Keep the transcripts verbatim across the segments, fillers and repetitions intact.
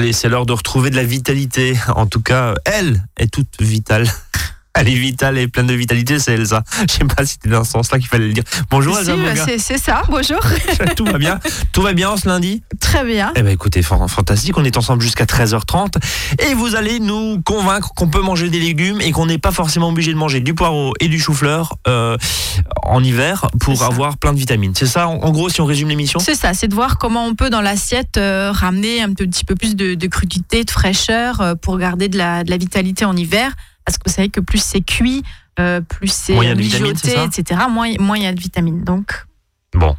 Allez, c'est l'heure de retrouver de la vitalité. En tout cas, elle est toute vitale. Elle est vitale et pleine de vitalité, c'est Elsa. Je ne sais pas si c'était dans ce sens-là qu'il fallait le dire. Bonjour Elsa Moga. Si, c'est, c'est ça, bonjour. Tout va bien Tout va bien en ce lundi? Très bien. Eh bien écoutez, fantastique, on est ensemble jusqu'à treize heures trente. Et vous allez nous convaincre qu'on peut manger des légumes et qu'on n'est pas forcément obligé de manger du poireau et du chou-fleur euh, en hiver pour avoir plein de vitamines. C'est ça, en, en gros, si on résume l'émission? C'est ça, c'est de voir comment on peut dans l'assiette euh, ramener un petit peu plus de, de crudité, de fraîcheur euh, pour garder de la, de la vitalité en hiver. Parce que vous savez que plus c'est cuit, euh, plus c'est mijoté, et cetera, moins il y a de vitamines. Donc, bon,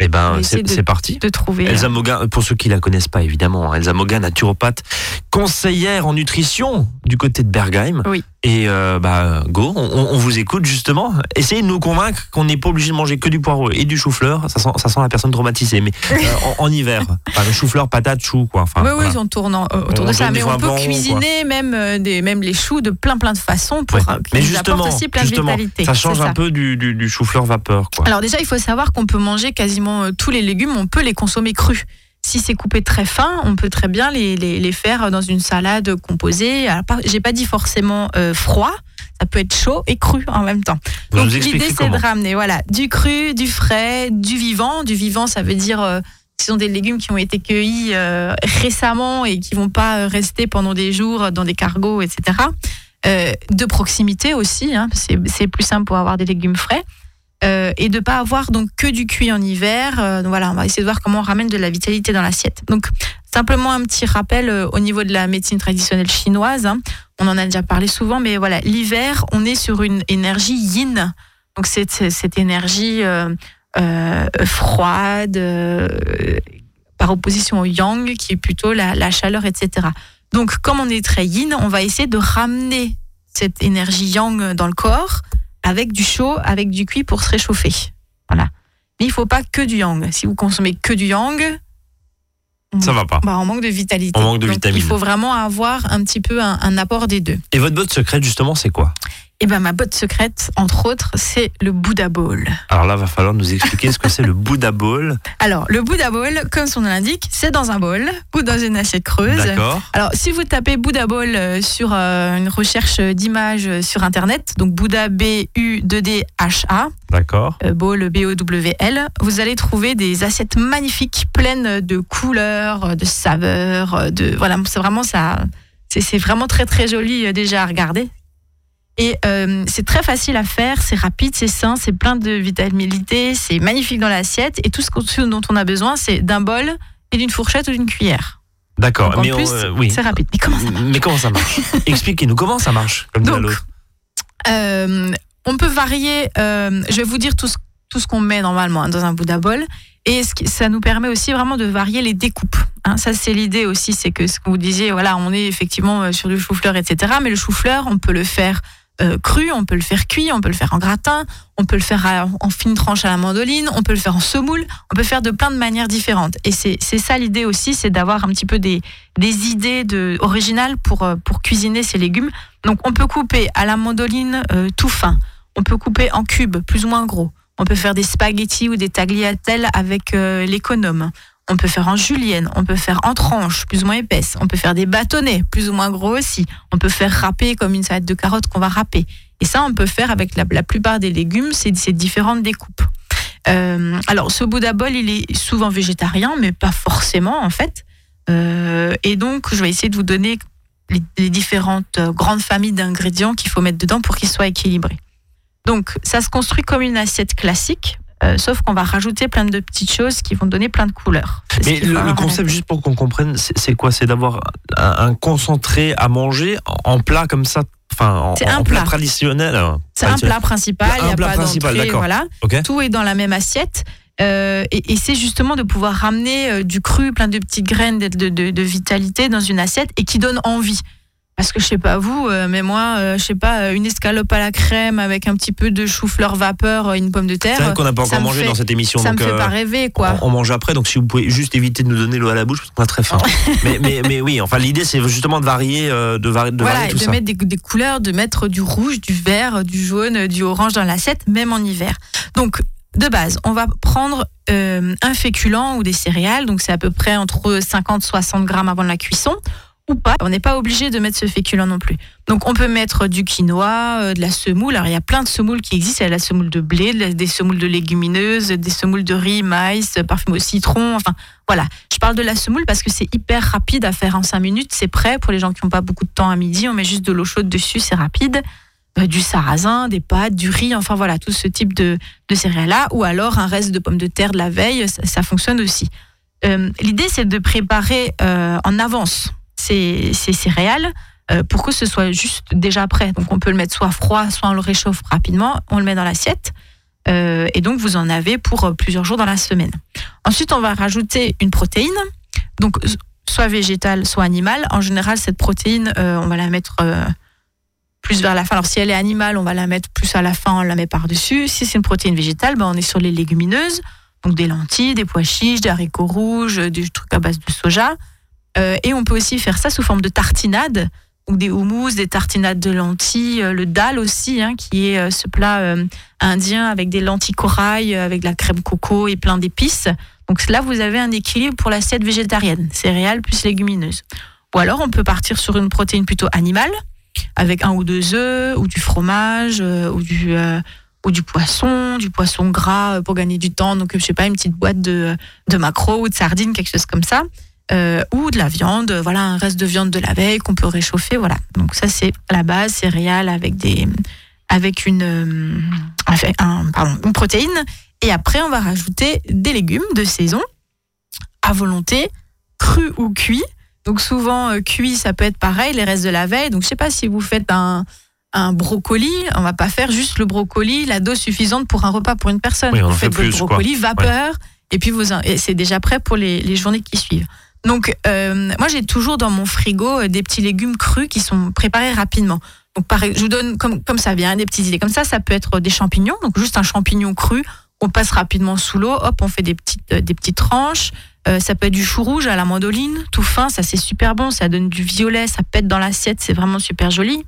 eh ben, c'est, de, c'est parti. De trouver, Elsa Moga, pour ceux qui ne la connaissent pas, évidemment, Elsa Moga, naturopathe, conseillère en nutrition du côté de Bergheim. Oui. Et euh, bah, go, on, on vous écoute justement. Essayez de nous convaincre qu'on n'est pas obligé de manger que du poireau et du chou-fleur. Ça sent, ça sent la personne traumatisée, mais euh, en, en hiver. Enfin, le chou-fleur, patate, chou, quoi. Enfin, oui, voilà. Oui, on tourne en, euh, autour on de ça. Mais on peut cuisiner même, des, même les choux de plein, plein de façons pour ouais. euh, qu'ils apportent aussi plein de vitalité. Ça change ça. un peu du, du, du chou-fleur vapeur, quoi. Alors, déjà, il faut savoir qu'on peut manger quasiment euh, tous les légumes, on peut les consommer crus. Si c'est coupé très fin, on peut très bien les, les, les faire dans une salade composée. Alors, j'ai pas dit forcément euh, froid, ça peut être chaud et cru en même temps. Vous Donc l'idée c'est comment. de ramener voilà, du cru, du frais, du vivant. Du vivant, ça veut dire euh, ce sont des légumes qui ont été cueillis euh, récemment et qui vont pas rester pendant des jours dans des cargos, et cetera. Euh, de proximité aussi, hein, c'est, c'est plus simple pour avoir des légumes frais. Euh, et de pas avoir donc que du cuit en hiver. Euh, donc voilà, on va essayer de voir comment on ramène de la vitalité dans l'assiette. Donc simplement un petit rappel euh, au niveau de la médecine traditionnelle chinoise. Hein, on en a déjà parlé souvent, mais voilà, l'hiver, on est sur une énergie yin. Donc c'est, c'est cette énergie euh, euh, froide euh, par opposition au yang, qui est plutôt la, la chaleur, et cetera. Donc comme on est très yin, on va essayer de ramener cette énergie yang dans le corps, avec du chaud, avec du cuit pour se réchauffer. Voilà. Mais il ne faut pas que du yang. Si vous consommez que du yang, ça on, va pas. Bah on manque de vitalité. On manque de vitamines. Il faut vraiment avoir un petit peu un, un apport des deux. Et votre botte secrète, justement, c'est quoi? Eh ben, ma botte secrète, entre autres, c'est le Buddha Bowl. Alors là, il va falloir nous expliquer ce que c'est le Buddha Bowl. Alors, le Buddha Bowl, comme son nom l'indique, c'est dans un bowl ou dans une assiette creuse. D'accord. Alors, si vous tapez Buddha Bowl sur euh, une recherche d'image sur Internet, donc Buddha B U D D H A, d'accord. Euh, Bowl B O W L, vous allez trouver des assiettes magnifiques, pleines de couleurs, de saveurs, de... Voilà, c'est vraiment ça... C'est, c'est vraiment très, très joli euh, déjà à regarder. Et euh, c'est très facile à faire, c'est rapide, c'est sain, c'est plein de vitalité, c'est magnifique dans l'assiette. Et tout ce dont on a besoin, c'est d'un bol et d'une fourchette ou d'une cuillère. D'accord, mais plus, on, euh, oui. c'est rapide. Mais comment ça marche, mais comment ça marche Expliquez-nous comment ça marche. Comme Donc, euh, on peut varier, euh, je vais vous dire tout ce, tout ce qu'on met normalement hein, dans un Buddha Bowl. Et ce qui, ça nous permet aussi vraiment de varier les découpes. Hein, ça, c'est l'idée aussi, c'est que ce que vous disiez, voilà, on est effectivement sur du chou-fleur, et cetera. Mais le chou-fleur, on peut le faire... Euh, cru, on peut le faire cuit, on peut le faire en gratin, on peut le faire à, en fine tranche à la mandoline, on peut le faire en semoule, on peut le faire de plein de manières différentes. Et c'est, c'est ça l'idée aussi, c'est d'avoir un petit peu des, des idées de, originales pour, pour cuisiner ces légumes. Donc on peut couper à la mandoline euh, tout fin, on peut couper en cubes plus ou moins gros, on peut faire des spaghettis ou des tagliatelles avec euh, l'économe, on peut faire en julienne, on peut faire en tranches plus ou moins épaisses, on peut faire des bâtonnets plus ou moins gros aussi, on peut faire râper comme une salade de carottes qu'on va râper. Et ça, on peut faire avec la, la plupart des légumes, c'est ces différentes découpes. Euh, alors, ce Buddha Bowl, il est souvent végétarien, mais pas forcément en fait. Euh, et donc, je vais essayer de vous donner les, les différentes grandes familles d'ingrédients qu'il faut mettre dedans pour qu'ils soient équilibrés. Donc, ça se construit comme une assiette classique. Euh, sauf qu'on va rajouter plein de petites choses qui vont donner plein de couleurs. C'est Mais le, le concept, juste pour qu'on comprenne, c'est, c'est quoi? C'est d'avoir un, un concentré à manger en, en plat comme ça, enfin en, c'est un en plat. plat traditionnel. C'est un plat principal, il n'y a pas d'entrée, voilà. Okay. Tout est dans la même assiette. Euh, et, et c'est justement de pouvoir ramener euh, du cru, plein de petites graines de, de, de, de vitalité dans une assiette et qui donne envie. Parce que je sais pas vous, euh, mais moi, euh, je sais pas, une escalope à la crème avec un petit peu de chou-fleur vapeur, une pomme de terre. C'est vrai qu'on n'a pas encore mangé fait, dans cette émission. Ça donc, me fait euh, pas rêver, quoi. On, on mange après, donc si vous pouvez juste éviter de nous donner l'eau à la bouche, parce qu'on a très faim. mais, mais, mais oui, enfin l'idée c'est justement de varier, euh, de, vari- de voilà, varier tout de ça. Voilà, de mettre des, des couleurs, de mettre du rouge, du vert, du jaune, du orange dans l'assiette, même en hiver. Donc de base, on va prendre euh, un féculent ou des céréales, donc c'est à peu près entre cinquante à soixante grammes avant la cuisson, ou pas. On n'est pas obligé de mettre ce féculent non plus. Donc on peut mettre du quinoa, euh, de la semoule. Alors il y a plein de semoules qui existent, il y a la semoule de blé, de la, des semoules de légumineuses, des semoules de riz, maïs, parfum au citron, enfin voilà. Je parle de la semoule parce que c'est hyper rapide à faire en cinq minutes, c'est prêt pour les gens qui n'ont pas beaucoup de temps à midi, on met juste de l'eau chaude dessus, c'est rapide. Du sarrasin, des pâtes, du riz, enfin voilà, tout ce type de, de céréales-là, ou alors un reste de pommes de terre de la veille, ça, ça fonctionne aussi. Euh, l'idée, c'est de préparer euh, en avance ces, ces céréales euh, pour que ce soit juste déjà prêt. Donc on peut le mettre soit froid, soit on le réchauffe rapidement, on le met dans l'assiette, euh, et donc vous en avez pour plusieurs jours dans la semaine. Ensuite, on va rajouter une protéine, donc soit végétale, soit animale. En général, cette protéine, euh, on va la mettre... Euh, plus vers la fin. Alors si elle est animale, on va la mettre plus à la fin, on la met par-dessus. Si c'est une protéine végétale, ben, on est sur les légumineuses, donc des lentilles, des pois chiches, des haricots rouges, des trucs à base de soja. Euh, et on peut aussi faire ça sous forme de tartinades, ou des houmous, des tartinades de lentilles, euh, le dal aussi, hein, qui est euh, ce plat euh, indien avec des lentilles corail, euh, avec de la crème coco et plein d'épices. Donc là, vous avez un équilibre pour l'assiette végétarienne, céréales plus légumineuses. Ou alors, on peut partir sur une protéine plutôt animale, avec un ou deux œufs, ou du fromage, euh, ou, du, euh, ou du poisson, du poisson gras euh, pour gagner du temps. Donc, je sais pas, une petite boîte de, de maquereaux ou de sardines, quelque chose comme ça. Euh, ou de la viande, voilà, un reste de viande de la veille qu'on peut réchauffer, voilà. Donc, ça, c'est la base, céréales avec, des, avec une, euh, enfin, un, pardon, une protéine. Et après, on va rajouter des légumes de saison, à volonté, crus ou cuits. Donc souvent euh, cuit, ça peut être pareil, les restes de la veille. Donc je sais pas, si vous faites un, un brocoli, on va pas faire juste le brocoli, la dose suffisante pour un repas pour une personne. Oui, vous faites fait votre brocoli quoi. Vapeur, ouais. et puis vous, et c'est déjà prêt pour les, les journées qui suivent. Donc euh, moi j'ai toujours dans mon frigo euh, des petits légumes crus qui sont préparés rapidement. Donc pareil, je vous donne comme, comme ça vient, hein, des petites idées. Comme ça, ça peut être des champignons, donc juste un champignon cru, on passe rapidement sous l'eau, hop, on fait des petites, euh, des petites tranches. Euh, ça peut être du chou rouge à la mandoline, tout fin, ça c'est super bon, ça donne du violet, ça pète dans l'assiette, c'est vraiment super joli.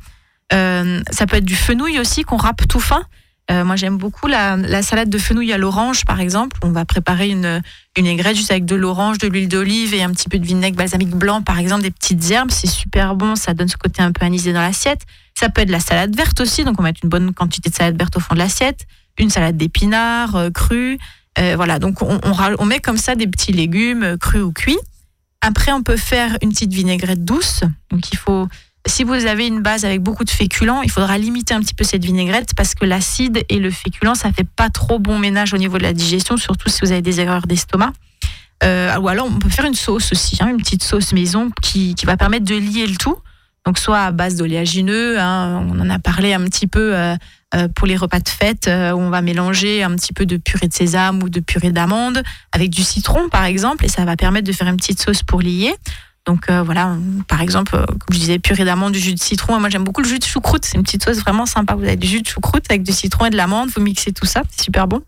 Euh, ça peut être du fenouil aussi qu'on râpe tout fin. Euh, moi j'aime beaucoup la, la salade de fenouil à l'orange par exemple. On va préparer une, une aigrette juste avec de l'orange, de l'huile d'olive et un petit peu de vinaigre balsamique blanc par exemple, des petites herbes, c'est super bon, ça donne ce côté un peu anisé dans l'assiette. Ça peut être de la salade verte aussi, donc on va mettre une bonne quantité de salade verte au fond de l'assiette, une salade d'épinards euh, crue. Euh, voilà, donc on, on, on met comme ça des petits légumes crus ou cuits. Après, on peut faire une petite vinaigrette douce. Donc il faut, si vous avez une base avec beaucoup de féculents, il faudra limiter un petit peu cette vinaigrette parce que l'acide et le féculent, ça fait pas trop bon ménage au niveau de la digestion, surtout si vous avez des erreurs d'estomac. Euh, ou alors, on peut faire une sauce aussi, hein, une petite sauce maison qui, qui va permettre de lier le tout. Donc soit à base d'oléagineux, hein, on en a parlé un petit peu euh, euh, pour les repas de fête, euh, où on va mélanger un petit peu de purée de sésame ou de purée d'amande avec du citron par exemple, et ça va permettre de faire une petite sauce pour lier. Donc euh, voilà, on, par exemple, euh, comme je disais, purée d'amande, du jus de citron, et moi j'aime beaucoup le jus de choucroute, c'est une petite sauce vraiment sympa, vous avez du jus de choucroute avec du citron et de l'amande, vous mixez tout ça, c'est super bon.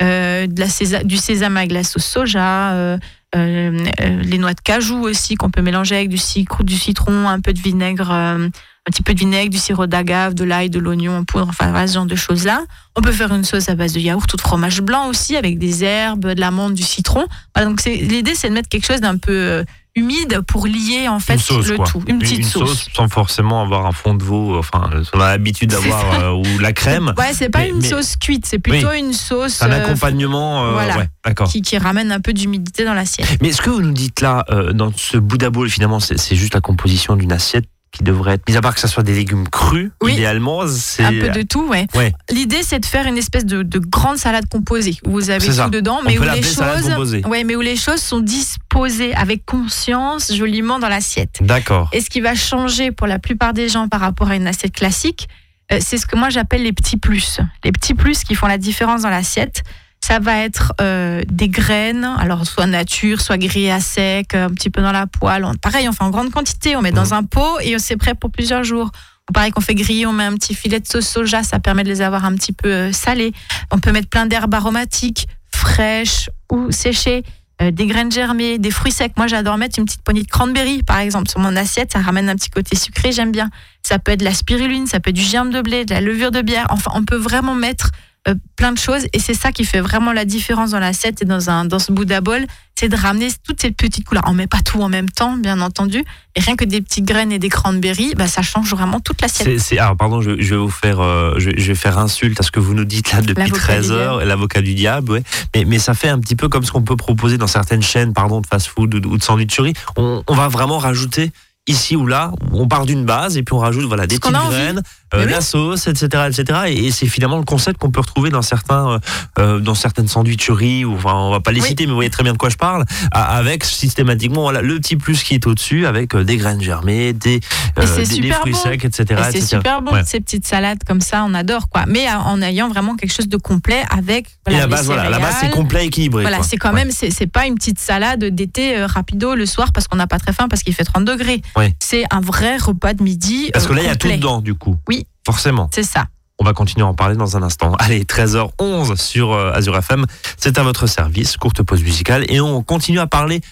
Euh, de la sésame, du sésame avec la sauce soja, euh, euh, euh, les noix de cajou aussi qu'on peut mélanger avec du, cicre, du citron, un peu de vinaigre, euh, un petit peu de vinaigre, du sirop d'agave, de l'ail, de l'oignon en poudre, enfin voilà, ce genre de choses là. On peut faire une sauce à base de yaourt ou de fromage blanc aussi avec des herbes, de l'amande, du citron. Voilà, donc c'est, l'idée c'est de mettre quelque chose d'un peu euh, humide pour lier en fait sauce, le quoi. Tout. Une, une petite une sauce. sauce sans forcément avoir un fond de veau, enfin on a l'habitude d'avoir euh, ou la crème. Ouais, c'est pas mais, une mais... sauce cuite, c'est plutôt oui. une sauce. Un accompagnement, euh, voilà, ouais, d'accord. Qui, qui ramène un peu d'humidité dans l'assiette. Mais ce que vous nous dites là, euh, dans ce Buddha Bowl, finalement, c'est, c'est juste la composition d'une assiette qui devrait être, mis à part que ça soit des légumes crus, oui. idéalement, c'est un peu de tout, ouais. ouais. L'idée, c'est de faire une espèce de, de grande salade composée où vous avez c'est tout ça. dedans, mais où, les choses, ouais, mais où les choses sont disposées avec conscience, joliment dans l'assiette. D'accord. Et ce qui va changer pour la plupart des gens par rapport à une assiette classique, euh, c'est ce que moi j'appelle les petits plus, les petits plus qui font la différence dans l'assiette. Ça va être euh, des graines, alors soit nature, soit grillées à sec, un petit peu dans la poêle. Pareil, on fait en grande quantité, on met dans un pot et c'est prêt pour plusieurs jours. Ou pareil, qu'on fait griller, on met un petit filet de sauce soja, ça permet de les avoir un petit peu salés. On peut mettre plein d'herbes aromatiques, fraîches ou séchées, euh, des graines germées, des fruits secs. Moi, j'adore mettre une petite poignée de cranberry, par exemple, sur mon assiette, ça ramène un petit côté sucré, j'aime bien. Ça peut être de la spiruline, ça peut être du germe de blé, de la levure de bière. Enfin, on peut vraiment mettre euh, plein de choses, et c'est ça qui fait vraiment la différence dans l'assiette et dans, un, dans ce Buddha Bowl, c'est de ramener toutes ces petites couleurs. On ne met pas tout en même temps, bien entendu, et rien que des petites graines et des cranberries, bah, ça change vraiment toute l'assiette. C'est, c'est, alors pardon, je, je vais vous faire, euh, je, je vais faire insulte à ce que vous nous dites là depuis treize heures, l'avocat du diable, ouais. mais, mais ça fait un petit peu comme ce qu'on peut proposer dans certaines chaînes pardon, de fast-food ou de, ou de sandwicherie, on, on va vraiment rajouter ici ou là, on part d'une base et puis on rajoute voilà, des petites graines, euh, oui. la sauce, et cetera, et cetera. Et, et c'est finalement le concept qu'on peut retrouver dans, certains, euh, dans certaines sandwicheries, ou, enfin, on ne va pas les oui. citer, mais vous voyez très bien de quoi je parle, avec systématiquement voilà, le petit plus qui est au-dessus, avec euh, des graines germées, des, euh, des, des fruits bon. secs, et cetera. Et c'est et cetera. super bon, ouais. ces petites salades comme ça, on adore. Quoi. Mais en ayant vraiment quelque chose de complet avec voilà, la base, voilà, la base, c'est complet, équilibré. Voilà, quoi. C'est quand ouais. même, c'est, c'est pas une petite salade d'été euh, rapido le soir parce qu'on n'a pas très faim, parce qu'il fait trente degrés. Ouais. Oui. C'est un vrai repas de midi. Parce que là, il y a tout dedans, du coup. Oui. Forcément. C'est ça. On va continuer à en parler dans un instant. Allez, treize heures onze sur Azure F M. C'est à votre service. Courte pause musicale. Et on continue à parler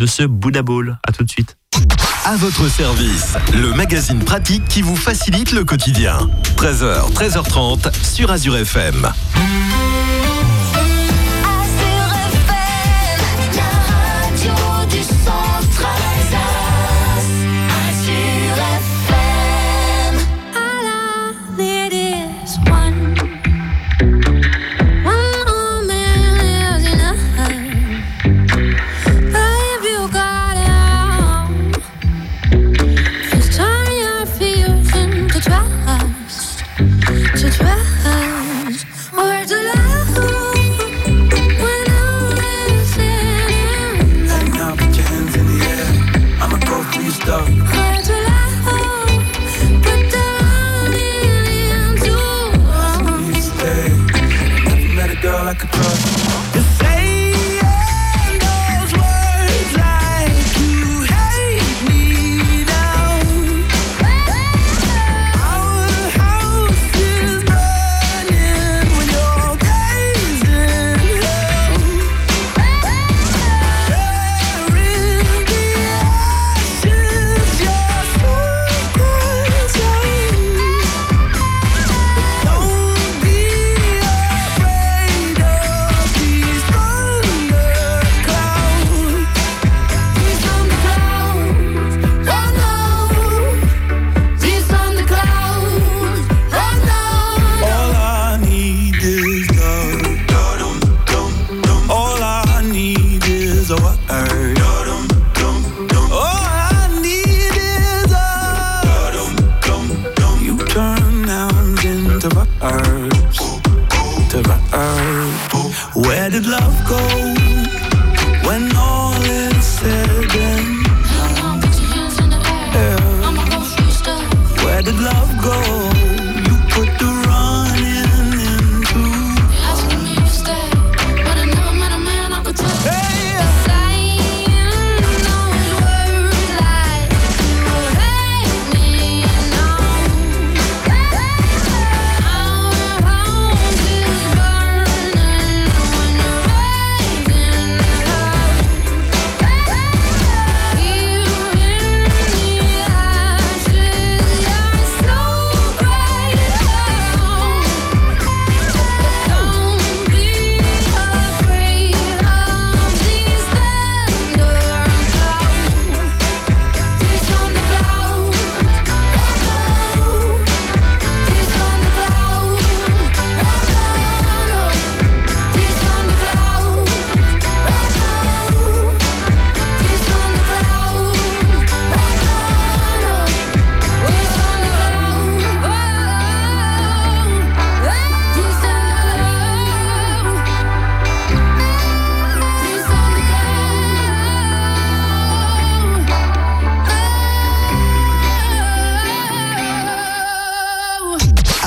de ce Buddha Bowl. À tout de suite. À votre service, le magazine pratique qui vous facilite le quotidien. treize heures, treize heures trente sur Azure F M.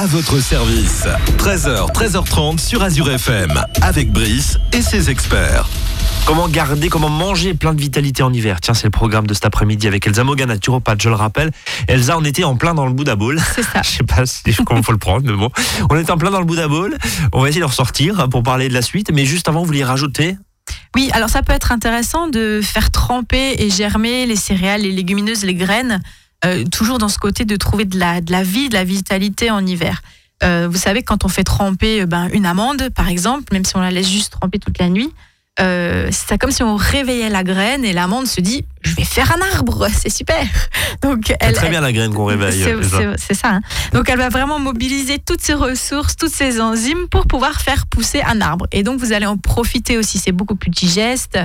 Votre service, treize heures, treize heures trente sur Azure F M, avec Brice et ses experts. Comment garder, comment manger plein de vitalité en hiver ? Tiens, c'est le programme de cet après-midi avec Elsa Moga, naturopathe, je le rappelle. Elsa, on était en plein dans le Buddha Bowl. C'est ça. Je sais pas si, comment il faut le prendre, mais bon. On était en plein dans le Buddha Bowl. On va essayer de ressortir pour parler de la suite, mais juste avant, vous vouliez rajouter ? Oui, alors ça peut être intéressant de faire tremper et germer les céréales, les légumineuses, les graines. Euh, toujours dans ce côté de trouver de la, de la vie, de la vitalité en hiver. Euh, vous savez, quand on fait tremper ben, une amande, par exemple, même si on la laisse juste tremper toute la nuit, euh, c'est comme si on réveillait la graine et l'amande se dit « je vais faire un arbre, c'est super !» Donc, elle, c'est très bien la graine qu'on réveille. C'est, c'est, c'est, c'est ça. Hein. Donc elle va vraiment mobiliser toutes ses ressources, toutes ses enzymes pour pouvoir faire pousser un arbre. Et donc vous allez en profiter aussi, c'est beaucoup plus digeste,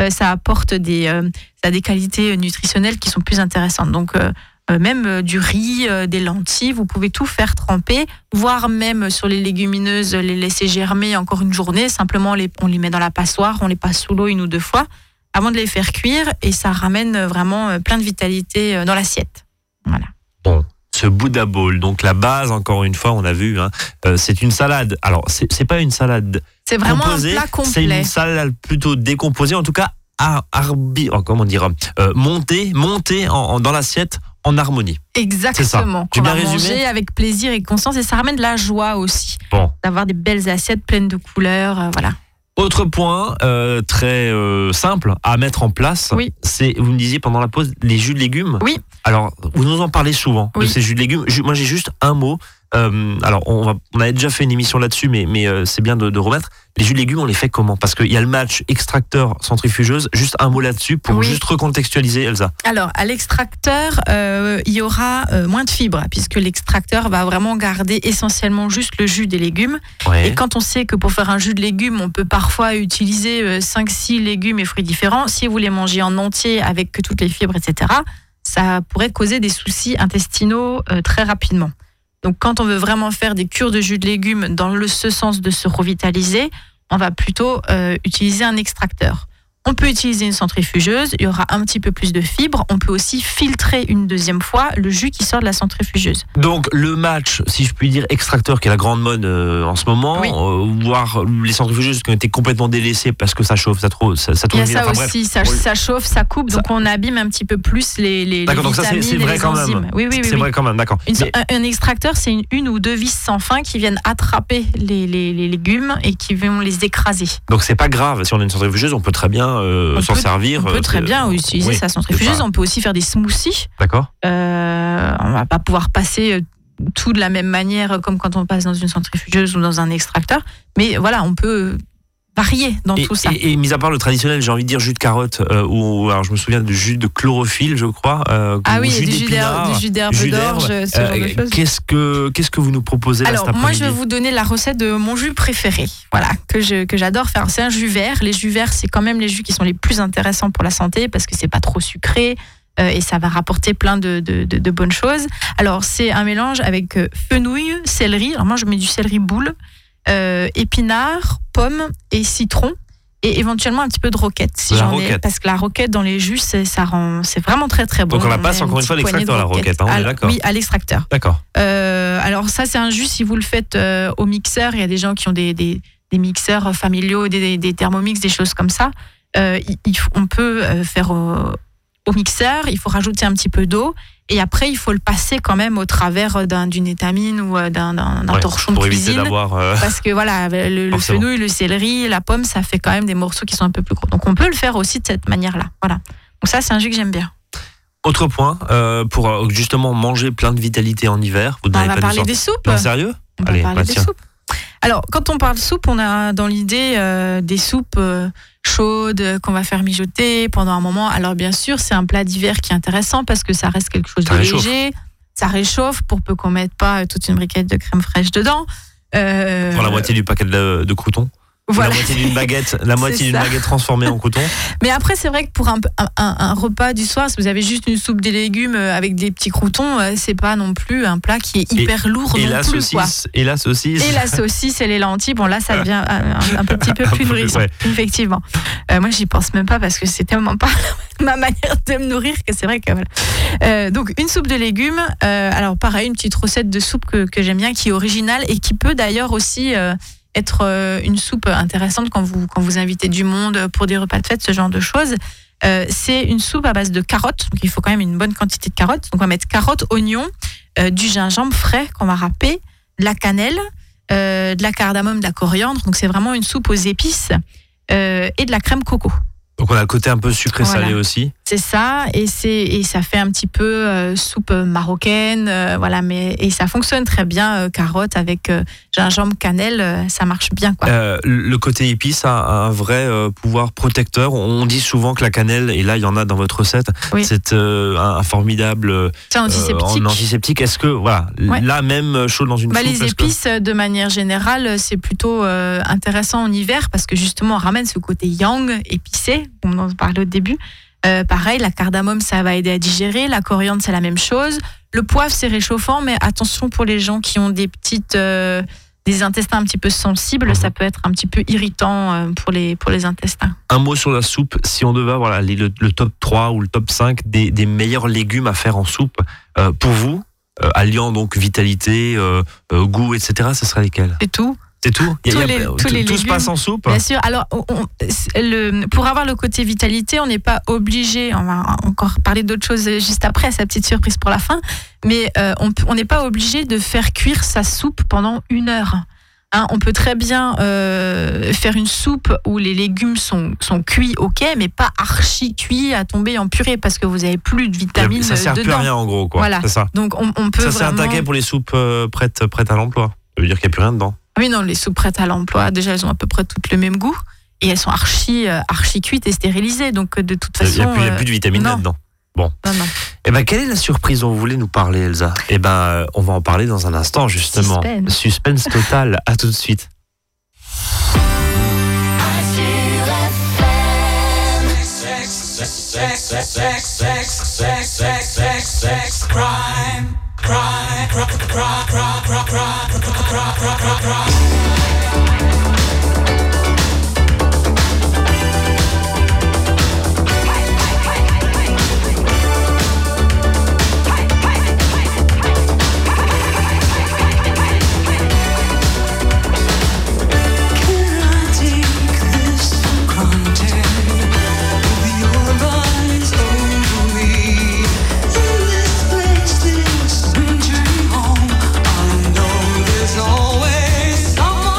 euh, ça apporte des, euh, ça a des qualités nutritionnelles qui sont plus intéressantes. Donc euh, Euh, même euh, du riz, euh, des lentilles, vous pouvez tout faire tremper, voire même euh, sur les légumineuses, euh, les laisser germer encore une journée, simplement les, on les met dans la passoire, on les passe sous l'eau une ou deux fois, avant de les faire cuire, et ça ramène euh, vraiment euh, plein de vitalité euh, dans l'assiette. Voilà. Bon, ce Buddha Bowl, donc la base, encore une fois, on a vu, hein, euh, c'est une salade. Alors, c'est, c'est pas une salade c'est vraiment composée, un plat complet. C'est une salade plutôt décomposée, en tout cas, à, arbi, oh, comment dire, euh, montée, montée en, en, dans l'assiette, en harmonie. Exactement. Tu bien résumé. Manger avec plaisir et conscience, et ça ramène de la joie aussi. Bon. D'avoir des belles assiettes pleines de couleurs, euh, voilà. Autre point euh, très euh, simple à mettre en place, oui. C'est, vous me disiez pendant la pause, les jus de légumes. Oui. Alors, vous nous en parlez souvent, oui. de ces jus de légumes. Moi, j'ai juste un mot. Euh, alors, on, va, on a déjà fait une émission là-dessus, mais, mais euh, c'est bien de, de remettre. Les jus de légumes, on les fait comment ? Parce qu'il y a le match extracteur-centrifugeuse. Juste un mot là-dessus pour oui. juste recontextualiser, Elsa. Alors, à l'extracteur, euh, il y aura euh, moins de fibres, puisque l'extracteur va vraiment garder essentiellement juste le jus des légumes. Ouais. Et quand on sait que pour faire un jus de légumes, on peut parfois utiliser euh, cinq six légumes et fruits différents, si vous les mangez en entier avec toutes les fibres, et cetera, ça pourrait causer des soucis intestinaux euh, très rapidement. Donc quand on veut vraiment faire des cures de jus de légumes dans le, ce sens de se revitaliser, on va plutôt euh, utiliser un extracteur. On peut utiliser une centrifugeuse, il y aura un petit peu plus de fibres. On peut aussi filtrer une deuxième fois le jus qui sort de la centrifugeuse. Donc le match, si je puis dire, extracteur qui est la grande mode euh, en ce moment, oui. euh, voire les centrifugeuses qui ont été complètement délaissées parce que ça chauffe, ça trop, ça, ça tourne. Il y a ça enfin, aussi, ça, ça chauffe, ça coupe, ça... donc on abîme un petit peu plus les, les, les vitamines, ça c'est, c'est vrai et les quand enzymes. Même. Oui, oui, oui, c'est oui. vrai quand même, d'accord. Une, Mais... un, un extracteur, c'est une, une ou deux vis sans fin qui viennent attraper les, les, les légumes et qui vont les écraser. Donc c'est pas grave, si on a une centrifugeuse, on peut très bien Euh, on s'en peut, servir. On peut très bien utiliser oui, sa centrifugeuse. On peut aussi faire des smoothies. D'accord. Euh, on ne va pas pouvoir passer tout de la même manière comme quand on passe dans une centrifugeuse ou dans un extracteur. Mais voilà, on peut varier dans et, tout ça. Et, et mis à part le traditionnel, j'ai envie de dire jus de carotte, euh, ou alors je me souviens du jus de chlorophylle, je crois. Euh, ah oui, jus du jus d'herbe jus d'orge, d'herbe. ce genre euh, de choses. Qu'est-ce que, qu'est-ce que vous nous proposez là, cet après-midi ? Alors moi, je vais vous donner la recette de mon jus préféré, voilà, que, je, que j'adore faire. C'est un jus vert. Les jus verts, c'est quand même les jus qui sont les plus intéressants pour la santé, parce que c'est pas trop sucré, euh, et ça va rapporter plein de, de, de, de bonnes choses. Alors c'est un mélange avec fenouil, céleri. Alors moi, je mets du céleri boule. Euh, épinards, pommes et citron, et éventuellement un petit peu de roquette si la j'en roquette. ai, parce que la roquette dans les jus c'est, ça rend, c'est vraiment très très bon. Donc on la passe on encore une fois à l'extracteur, la roquette, hein, on à, est d'accord. Oui, à l'extracteur. D'accord. Euh, alors ça c'est un jus, si vous le faites euh, au mixeur, il y a des gens qui ont des, des, des mixeurs familiaux, des, des, des thermomix, des choses comme ça, euh, il, il, on peut faire au, au mixeur, il faut rajouter un petit peu d'eau. Et après, il faut le passer quand même au travers d'un, d'une étamine ou d'un, d'un, d'un ouais, torchon de cuisine. Euh... Parce que voilà, le, le fenouil, le céleri, la pomme, ça fait quand même des morceaux qui sont un peu plus gros. Donc on peut le faire aussi de cette manière-là. Voilà. Donc ça, c'est un jus que j'aime bien. Autre point, euh, pour justement manger plein de vitalité en hiver. Vous n'avez pas de sorte. On va parler des soupes. Non, sérieux ? On va Allez, parler bah, des soupes. Alors, quand on parle soupe, on a dans l'idée euh, des soupes euh, chaudes qu'on va faire mijoter pendant un moment. Alors, bien sûr, c'est un plat d'hiver qui est intéressant parce que ça reste quelque chose ça de réchauffe. léger. Ça réchauffe pour peu qu'on ne mette pas toute une briquette de crème fraîche dedans. Euh... Pour la moitié du paquet de, de croutons. Voilà. La moitié d'une baguette, la moitié d'une baguette transformée en crouton. Mais après, c'est vrai que pour un, un, un repas du soir, si vous avez juste une soupe des légumes avec des petits croutons, c'est pas non plus un plat qui est hyper et, lourd et non la plus. Saucisse, quoi. Et la saucisse. Et la saucisse et les lentilles. Bon, là, ça devient un, un petit peu plus nourrissant, ouais. effectivement. Euh, moi, j'y pense même pas parce que c'est tellement pas ma manière de me nourrir que c'est vrai que voilà. Euh, donc, une soupe de légumes. Euh, alors, pareil, une petite recette de soupe que, que j'aime bien, qui est originale et qui peut d'ailleurs aussi. Euh, être une soupe intéressante quand vous, quand vous invitez du monde pour des repas de fête, ce genre de choses. Euh, c'est une soupe à base de carottes, donc il faut quand même une bonne quantité de carottes. Donc on va mettre carottes, oignons, euh, du gingembre frais qu'on va râper, de la cannelle, euh, de la cardamome, de la coriandre. Donc c'est vraiment une soupe aux épices euh, et de la crème coco. Donc on a le côté un peu sucré-salé voilà. aussi. C'est ça, et c'est et ça fait un petit peu euh, soupe marocaine, euh, voilà, mais et ça fonctionne très bien. Euh, carottes avec euh, gingembre, cannelle, euh, ça marche bien quoi. Euh, le côté épice a un vrai euh, pouvoir protecteur. On dit souvent que la cannelle, et là il y en a dans votre recette, oui. c'est euh, un, un formidable euh, c'est antiseptique. Euh, antiseptique. Est-ce que voilà, ouais. là même chaud dans une bah, soupe. Les épices que... de manière générale, c'est plutôt euh, intéressant en hiver parce que justement on ramène ce côté yang épicé. On en parlait au début. Euh, pareil, la cardamome, ça va aider à digérer. La coriandre, c'est la même chose. Le poivre, c'est réchauffant, mais attention pour les gens qui ont des petites, euh, des intestins un petit peu sensibles, mmh. ça peut être un petit peu irritant euh, pour les pour les intestins. Un mot sur la soupe. Si on devait avoir le, le, le top trois ou le top cinq des, des meilleurs légumes à faire en soupe, euh, pour vous, euh, alliant donc vitalité, euh, euh, goût, et cetera, ce seraient lesquels ? C'est tout. C'est tout. Tous les, a, tous tout, les tout se passe en soupe. Bien sûr. Alors, on, on, le, pour avoir le côté vitalité, on n'est pas obligé. On va encore parler d'autres choses juste après, sa petite surprise pour la fin. Mais euh, on n'est pas obligé de faire cuire sa soupe pendant une heure. Hein, on peut très bien euh, faire une soupe où les légumes sont, sont cuits, ok, mais pas archi cuits à tomber en purée parce que vous n'avez plus de vitamines dedans. Ça sert dedans. Plus à rien en gros, quoi. Voilà. C'est ça. Donc on, on peut. Ça vraiment... sert à taquet pour les soupes euh, prêtes, prêtes à l'emploi. Ça veut dire qu'il n'y a plus rien dedans. Oui, non, les soupes prêtes à l'emploi, déjà, elles ont à peu près toutes le même goût. Et elles sont archi, euh, archi cuites et stérilisées. Donc, de toute façon... Il n'y a, a plus de vitamines euh, là-dedans. Bon. Non, non. Eh ben, quelle est la surprise dont vous voulez nous parler, Elsa ? Eh ben, on va en parler dans un instant, justement. Suspense. Suspense total. À tout de suite. Cry, cry, cry, cry, cry, cry, cry, cry, cry, cry, cry, cry. There's always someone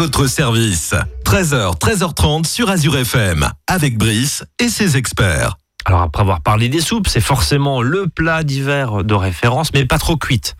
votre service. treize heures, treize heures trente sur Azure F M, avec Brice et ses experts. Alors après avoir parlé des soupes, c'est forcément le plat d'hiver de référence, mais pas trop cuite.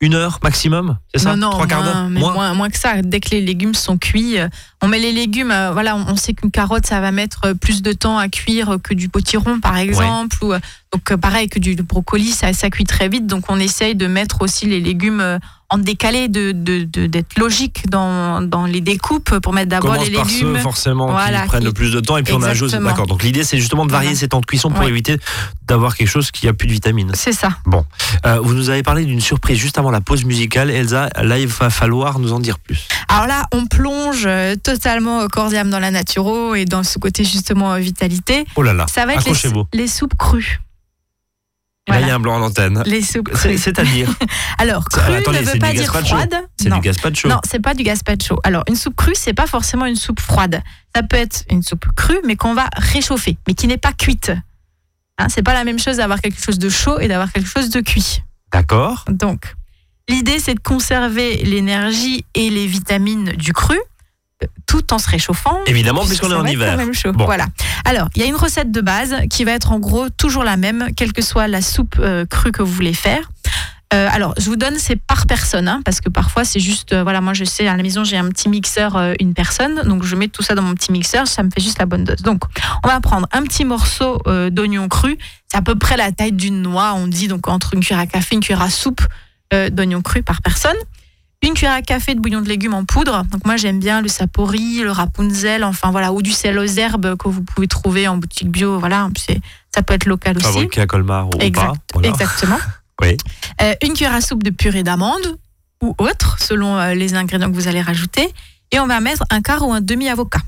Une heure maximum, c'est ça? Non, non, Trois quarts d'heure moins, moins, moins que ça. Dès que les légumes sont cuits, on met les légumes, euh, voilà, on sait qu'une carotte, ça va mettre plus de temps à cuire que du potiron, par exemple. Ouais. Ou, donc pareil que du brocoli, ça, ça cuit très vite. Donc on essaye de mettre aussi les légumes en décalé, de, de, de, d'être logique dans, dans les découpes pour mettre d'abord Commence les légumes. Commence par ceux, forcément, voilà, qui prennent qui... le plus de temps et puis Exactement. on ajoute. D'accord, donc l'idée, c'est justement de varier voilà. ces temps de cuisson pour ouais. éviter d'avoir quelque chose qui a plus de vitamines. C'est ça. Bon, euh, vous nous avez parlé d'une surprise juste avant la pause musicale, Elsa, là il va falloir nous en dire plus. Alors là, on plonge totalement corps et âme dans la naturo et dans ce côté justement vitalité. Oh là là, ça va être les, les soupes crues. Voilà. Là, il y a un blanc à l'antenne. Les soupes crues. C'est, c'est-à-dire Alors, cru ah, attendez, ne veut pas dire froide. C'est non. du gazpacho. Non, c'est pas du gazpacho. Alors, une soupe crue, c'est pas forcément une soupe froide. Ça peut être une soupe crue, mais qu'on va réchauffer, mais qui n'est pas cuite. Hein, c'est pas la même chose d'avoir quelque chose de chaud et d'avoir quelque chose de cuit. D'accord. Donc, l'idée, c'est de conserver l'énergie et les vitamines du cru, tout en se réchauffant. Évidemment, puisqu'on est en hiver. Même chaud. Bon. Voilà. Alors, il y a une recette de base qui va être en gros toujours la même, quelle que soit la soupe euh, crue que vous voulez faire. Euh, alors, je vous donne, c'est par personne, hein, parce que parfois, c'est juste, euh, voilà, moi je sais, à la maison, j'ai un petit mixeur, euh, une personne, donc je mets tout ça dans mon petit mixeur, ça me fait juste la bonne dose. Donc, on va prendre un petit morceau euh, d'oignon cru, c'est à peu près la taille d'une noix, on dit, donc entre une cuillère à café, une cuillère à soupe euh, d'oignon cru par personne. Une cuillère à café de bouillon de légumes en poudre. Donc moi j'aime bien le sapori, le rapunzel, enfin voilà, ou du sel aux herbes que vous pouvez trouver en boutique bio. Voilà, c'est, ça peut être local aussi. Fabriqué à Colmar ou exact, pas. Voilà. Exactement. Oui. Euh, une cuillère à soupe de purée d'amande ou autre, selon euh, les ingrédients que vous allez rajouter. Et on va mettre un quart ou un demi avocat.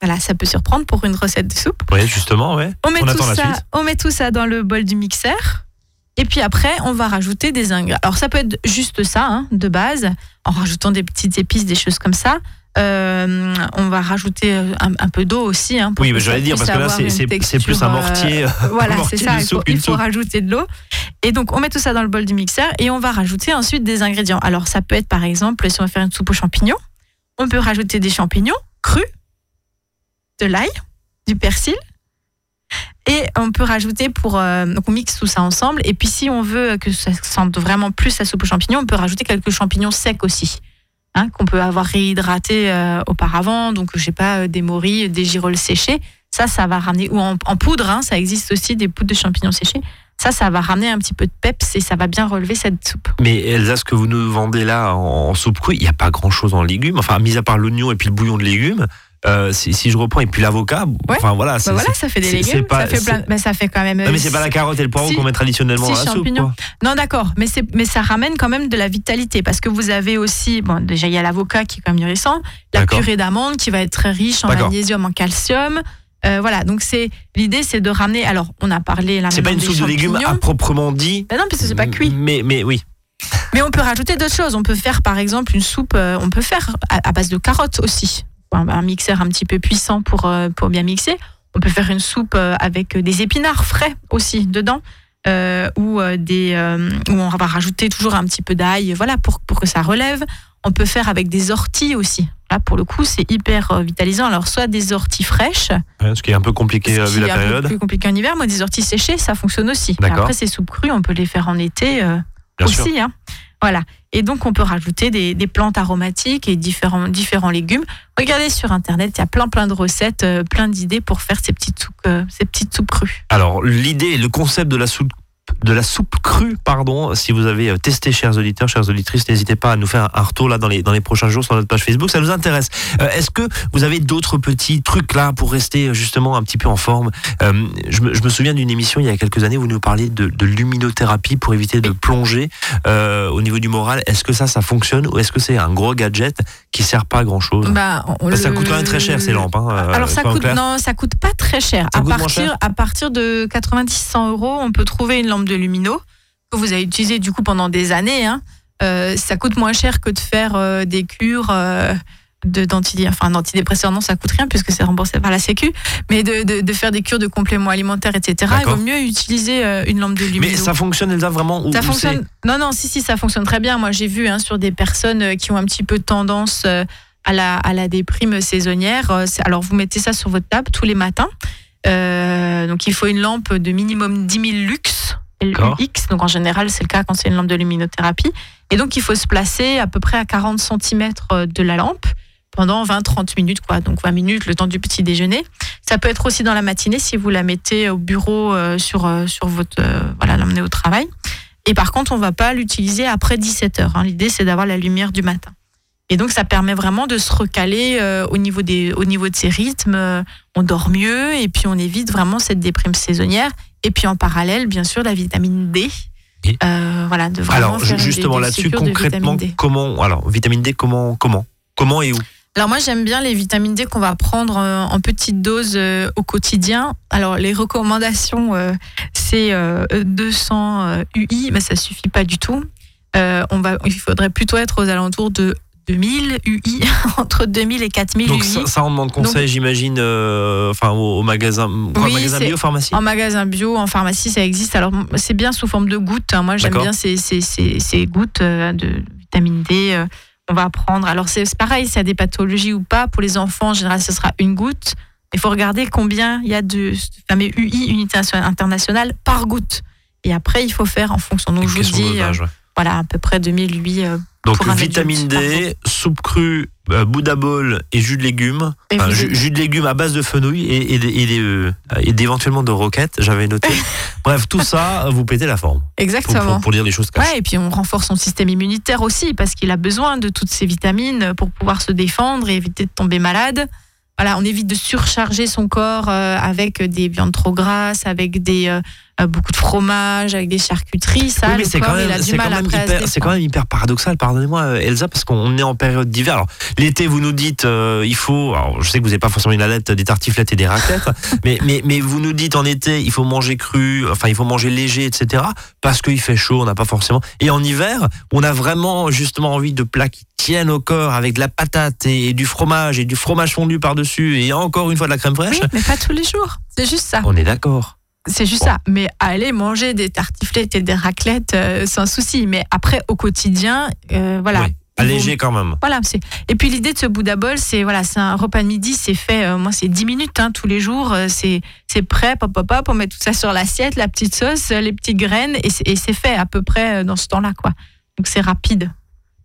Voilà, ça peut surprendre pour une recette de soupe. Oui, justement, ouais. On met on tout ça, la suite. On met tout ça dans le bol du mixeur. Et puis après, on va rajouter des ingrédients. Alors, ça peut être juste ça, hein, de base, en rajoutant des petites épices, des choses comme ça. Euh, on va rajouter un, un peu d'eau aussi. Hein, pour oui, mais j'allais dire, parce que là, c'est, c'est, c'est plus un mortier. Euh, voilà, un mortier c'est ça, soupe, il, faut, il faut rajouter de l'eau. Et donc, on met tout ça dans le bol du mixeur et on va rajouter ensuite des ingrédients. Alors, ça peut être, par exemple, si on va faire une soupe aux champignons, on peut rajouter des champignons crus, de l'ail, du persil. Et on peut rajouter pour... Euh, donc on mixe tout ça ensemble. Et puis si on veut que ça sente vraiment plus la soupe aux champignons, on peut rajouter quelques champignons secs aussi, hein, qu'on peut avoir réhydratés euh, auparavant. Donc je sais pas, des morilles, des girolles séchées. Ça, ça va ramener... Ou en, en poudre, hein, ça existe aussi, des poudres de champignons séchés. Ça, ça va ramener un petit peu de peps et ça va bien relever cette soupe. Mais Elsa, ce que vous nous vendez là en, en soupe crue, il n'y a pas grand-chose en légumes. Enfin, mis à part l'oignon et puis le bouillon de légumes. Euh, si, si je reprends et puis l'avocat, ouais. enfin voilà, bah c'est, voilà, ça fait des légumes, c'est pas, ça fait plein, mais ça fait quand même. Non mais c'est pas la carotte et le poireau si, qu'on met traditionnellement si à la soupe. Quoi. Non d'accord, mais c'est mais ça ramène quand même de la vitalité parce que vous avez aussi bon déjà il y a l'avocat qui est quand même nourrissant, la d'accord. purée d'amande qui va être très riche en d'accord. magnésium, en calcium. Euh, voilà, donc c'est l'idée, c'est de ramener. Alors on a parlé là. C'est pas une soupe de légumes à proprement dit. Ben non parce que c'est pas cuit. Mais mais oui. Mais on peut rajouter d'autres choses. On peut faire par exemple une soupe. Euh, on peut faire à, à base de carottes aussi. Un mixeur un petit peu puissant pour, pour bien mixer. On peut faire une soupe avec des épinards frais aussi dedans, euh, ou des, euh, où on va rajouter toujours un petit peu d'ail, voilà, pour, pour que ça relève. On peut faire avec des orties aussi. Là, pour le coup, c'est hyper vitalisant. Alors, soit des orties fraîches. Ouais, ce qui est un peu compliqué vu la période. C'est plus compliqué en hiver. Moi, des orties séchées, ça fonctionne aussi. D'accord. Après, ces soupes crues, on peut les faire en été euh, aussi. Hein. Voilà. Et donc, on peut rajouter des, des plantes aromatiques et différents, différents légumes. Regardez sur Internet, il y a plein, plein de recettes, euh, plein d'idées pour faire ces petites soupes, euh, ces petites soupes crues. Alors, l'idée, le concept de la soupe, de la soupe crue, pardon, si vous avez testé, chers auditeurs, chères auditrices, n'hésitez pas à nous faire un retour là, dans, les, dans les prochains jours sur notre page Facebook, ça nous intéresse. Euh, est-ce que vous avez d'autres petits trucs là pour rester justement un petit peu en forme? euh, je, me, je me souviens d'une émission il y a quelques années où vous nous parliez de, de luminothérapie pour éviter de plonger euh, au niveau du moral. Est-ce que ça, ça fonctionne ou est-ce que c'est un gros gadget qui ne sert pas à grand-chose? bah, bah, Ça le... coûte quand même très cher ces lampes. Hein, Alors euh, ça coûte, non, ça coûte pas très cher. À partir, cher à partir de quatre-vingt-dix à cent euros, on peut trouver une lampe de lumino que vous avez utilisé du coup pendant des années, hein. Euh, ça coûte moins cher que de faire euh, des cures euh, de d'anti, enfin d'antidépresseurs, non, ça coûte rien puisque c'est remboursé par la Sécu, mais de, de, de faire des cures de compléments alimentaires, et cetera. D'accord. Il vaut mieux utiliser euh, une lampe de lumière. Mais ça fonctionne, Elsa, vraiment où, ça où fonctionne... Non, non, si, si, ça fonctionne très bien. Moi, j'ai vu hein, sur des personnes qui ont un petit peu tendance euh, à la à la déprime saisonnière. Alors, vous mettez ça sur votre table tous les matins. Euh, donc, il faut une lampe de minimum dix mille lux. L U X, donc en général c'est le cas quand c'est une lampe de luminothérapie, et donc il faut se placer à peu près à quarante centimètres de la lampe pendant vingt à trente minutes quoi. Donc vingt minutes le temps du petit déjeuner, ça peut être aussi dans la matinée si vous la mettez au bureau euh, sur, euh, sur votre euh, voilà, l'emmener au travail. Et par contre on ne va pas l'utiliser après dix-sept heures hein. L'idée c'est d'avoir la lumière du matin. Et donc, ça permet vraiment de se recaler euh, au niveau des, au niveau de ses rythmes. Euh, on dort mieux et puis on évite vraiment cette déprime saisonnière. Et puis, en parallèle, bien sûr, la vitamine D. Euh, voilà, de vraiment alors, faire justement des, des là-dessus, concrètement, vitamine comment alors vitamine D, comment, comment, comment et où? Alors moi, j'aime bien les vitamines D qu'on va prendre en petite dose au quotidien. Alors les recommandations, euh, c'est euh, deux cents U I, mais ça suffit pas du tout. Euh, on va, il faudrait plutôt être aux alentours de deux mille U I, entre deux mille et quatre mille donc U I. Donc ça, ça on demande conseil, donc, j'imagine, euh, enfin au, au magasin, quoi, oui, magasin bio, pharmacie. En magasin bio, en pharmacie, ça existe. Alors c'est bien sous forme de gouttes. Hein. Moi j'aime D'accord. bien ces, ces, ces, ces gouttes euh, de vitamine D. Euh, on va prendre. Alors c'est, c'est pareil, s'il y a des pathologies ou pas. Pour les enfants, en général, ce sera une goutte. Il faut regarder combien il y a de fameux enfin, U I, unité internationale, par goutte. Et après, il faut faire en fonction. Donc je vous dis, euh, ouais. voilà, à peu près deux mille U I. Euh, Donc vitamine D, soupe crue, euh, Buddha Bowl et jus de légumes. Enfin, jus, jus de légumes à base de fenouil et, et, et, des, euh, et éventuellement de roquettes, j'avais noté. Bref, tout ça, vous pétez la forme. Exactement. Pour, pour, pour dire les choses cachées. Ouais, et puis on renforce son système immunitaire aussi parce qu'il a besoin de toutes ces vitamines pour pouvoir se défendre et éviter de tomber malade. Voilà, on évite de surcharger son corps euh, avec des viandes trop grasses, avec des euh, beaucoup de fromage, avec des charcuteries. Ça, oui, mais le c'est corps, quand même, il a du mal après. Hyper, c'est quand même hyper paradoxal, pardonnez-moi Elsa, parce qu'on est en période d'hiver. Alors, l'été, vous nous dites, euh, il faut... Alors, je sais que vous n'avez pas forcément une allette des tartiflettes et des raclettes, mais, mais, mais vous nous dites en été, il faut manger cru, enfin, il faut manger léger, et cetera, parce qu'il fait chaud, on n'a pas forcément... Et en hiver, on a vraiment, justement, envie de plats qui tiennent au corps, avec de la patate et, et du fromage, et du fromage fondu par-dessus. Et encore une fois de la crème fraîche. Oui, mais pas tous les jours, c'est juste ça. On est d'accord. C'est juste bon. ça, mais aller manger des tartiflettes et des raclettes euh, sans souci. Mais après, au quotidien, euh, voilà. Oui, alléger quand même. Voilà, c'est... Et puis l'idée de ce Buddha Bowl, c'est, voilà, c'est un repas de midi, c'est fait, euh, moi c'est dix minutes hein, tous les jours, euh, c'est, c'est prêt, pop, pop, pop, on met tout ça sur l'assiette, la petite sauce, les petites graines, et c'est, et c'est fait à peu près dans ce temps-là, quoi. Donc c'est rapide.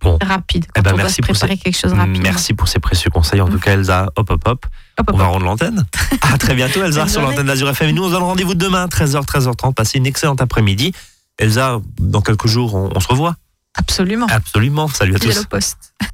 Bon. Rapide. Eh ben on merci doit se préparer ces... quelque chose rapidement. Merci pour ces précieux conseils. En mmh. tout cas, Elsa, hop, hop, hop. hop on hop, va hop. rendre l'antenne. À très bientôt, Elsa, sur l'antenne d'Azur F M. Et nous, on se donne rendez-vous demain, treize heures, treize heures trente. Passez une excellente après-midi. Elsa, dans quelques jours, on, on se revoit. Absolument. Absolument. Salut à tous. Poste.